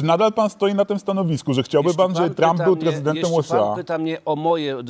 Czy nadal pan stoi na tym stanowisku, że chciałby pan, żeby Trump był prezydentem USA? Jeśli pan pyta mnie o moje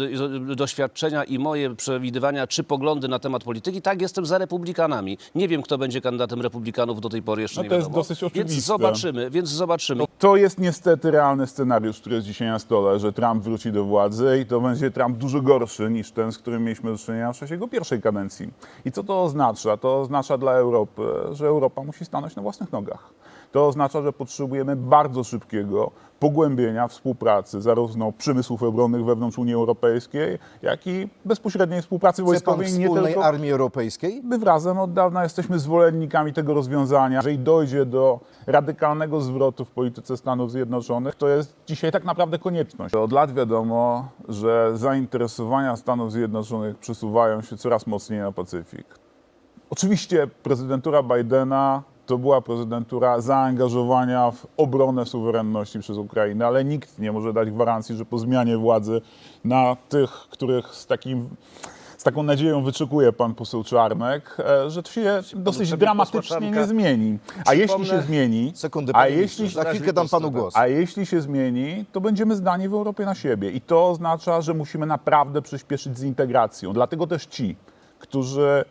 doświadczenia i moje przewidywania czy poglądy na temat polityki, tak, jestem za republikanami. Nie wiem, kto będzie kandydatem republikanów, do tej pory jeszcze nie wiadomo. To jest dosyć oczywiste. Więc zobaczymy. To jest niestety realny scenariusz, który jest dzisiaj na stole, że Trump wróci do władzy i to będzie Trump dużo gorszy niż ten, z którym mieliśmy do czynienia w czasie jego pierwszej kadencji. I co to oznacza? To oznacza dla Europy, że Europa musi stanąć na własnych nogach. To oznacza, że potrzebujemy bardzo szybkiego pogłębienia współpracy zarówno przemysłów obronnych wewnątrz Unii Europejskiej, jak i bezpośredniej współpracy wojskowej. Chce pan wspólnej nie tylko armii europejskiej? My razem od dawna jesteśmy zwolennikami tego rozwiązania. Jeżeli dojdzie do radykalnego zwrotu w polityce Stanów Zjednoczonych, to jest dzisiaj tak naprawdę konieczność. Od lat wiadomo, że zainteresowania Stanów Zjednoczonych przesuwają się coraz mocniej na Pacyfik. Oczywiście prezydentura Bidena to była prezydentura zaangażowania w obronę suwerenności przez Ukrainę, ale nikt nie może dać gwarancji, że po zmianie władzy na tych, których z taką nadzieją wyczekuje pan poseł Czarnek, że to się dosyć dramatycznie nie zmieni. A jeśli się zmieni, za chwilkę dam panu głos. A jeśli się zmieni, to będziemy zdani w Europie na siebie. I to oznacza, że musimy naprawdę przyspieszyć z integracją. Dlatego też ci, którzy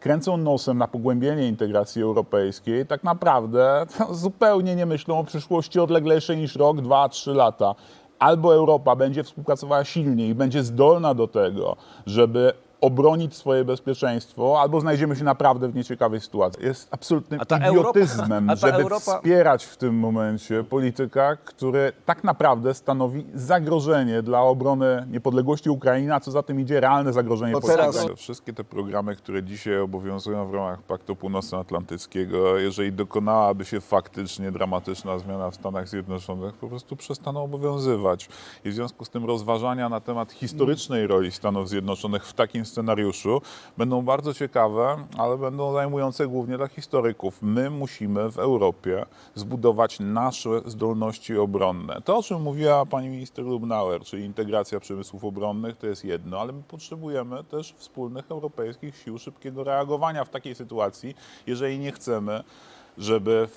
kręcą nosem na pogłębienie integracji europejskiej, tak naprawdę zupełnie nie myślą o przyszłości odleglejszej niż rok, 2, 3 lata. Albo Europa będzie współpracowała silniej i będzie zdolna do tego, żeby obronić swoje bezpieczeństwo, albo znajdziemy się naprawdę w nieciekawej sytuacji. Jest absolutnym idiotyzmem, wspierać w tym momencie polityka, który tak naprawdę stanowi zagrożenie dla obrony niepodległości Ukrainy, a co za tym idzie realne zagrożenie Polski. Wszystkie te programy, które dzisiaj obowiązują w ramach Paktu Północnoatlantyckiego, jeżeli dokonałaby się faktycznie dramatyczna zmiana w Stanach Zjednoczonych, po prostu przestaną obowiązywać. I w związku z tym rozważania na temat historycznej roli Stanów Zjednoczonych w takim scenariuszu będą bardzo ciekawe, ale będą zajmujące głównie dla historyków. My musimy w Europie zbudować nasze zdolności obronne. To, o czym mówiła pani minister Lubnauer, czyli integracja przemysłów obronnych, to jest jedno, ale my potrzebujemy też wspólnych europejskich sił szybkiego reagowania w takiej sytuacji, jeżeli nie chcemy, żeby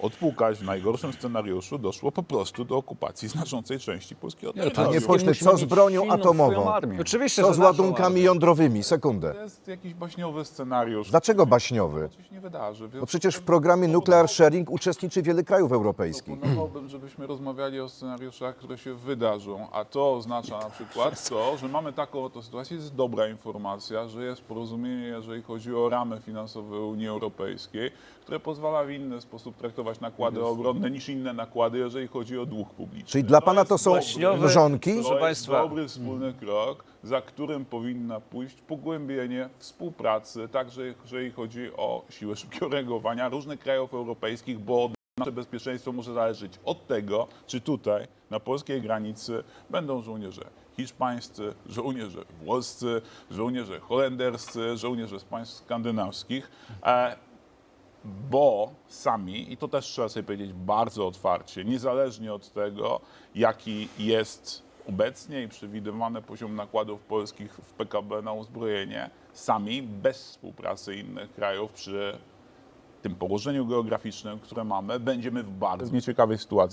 odpukać w najgorszym scenariuszu doszło po prostu do okupacji znaczącej części polskiego terytorium. Panie pośle, co z bronią atomową? Oczywiście, co z ładunkami jądrowymi? Sekundę. To jest jakiś baśniowy scenariusz. Dlaczego baśniowy? Nie wydarzy. Bo przecież w programie Nuclear Sharing uczestniczy wiele krajów europejskich. Proponowałbym, żebyśmy rozmawiali o scenariuszach, które się wydarzą, a to oznacza na przykład to, że mamy taką oto sytuację, jest dobra informacja, że jest porozumienie, jeżeli chodzi o ramy finansowe Unii Europejskiej, które pozwala w inny sposób traktować nakłady obronne niż inne nakłady, jeżeli chodzi o dług publiczny. Czyli dla pana to są mrzonki? To jest dobry wspólny krok, za którym powinna pójść pogłębienie współpracy, także jeżeli chodzi o siłę szybkiego reagowania różnych krajów europejskich, bo nasze bezpieczeństwo może zależeć od tego, czy tutaj na polskiej granicy będą żołnierze hiszpańscy, żołnierze włoscy, żołnierze holenderscy, żołnierze z państw skandynawskich, bo sami, i to też trzeba sobie powiedzieć bardzo otwarcie, niezależnie od tego, jaki jest obecnie i przewidywany poziom nakładów polskich w PKB na uzbrojenie, sami bez współpracy innych krajów przy tym położeniu geograficznym, które mamy, będziemy w bardzo nieciekawej sytuacji.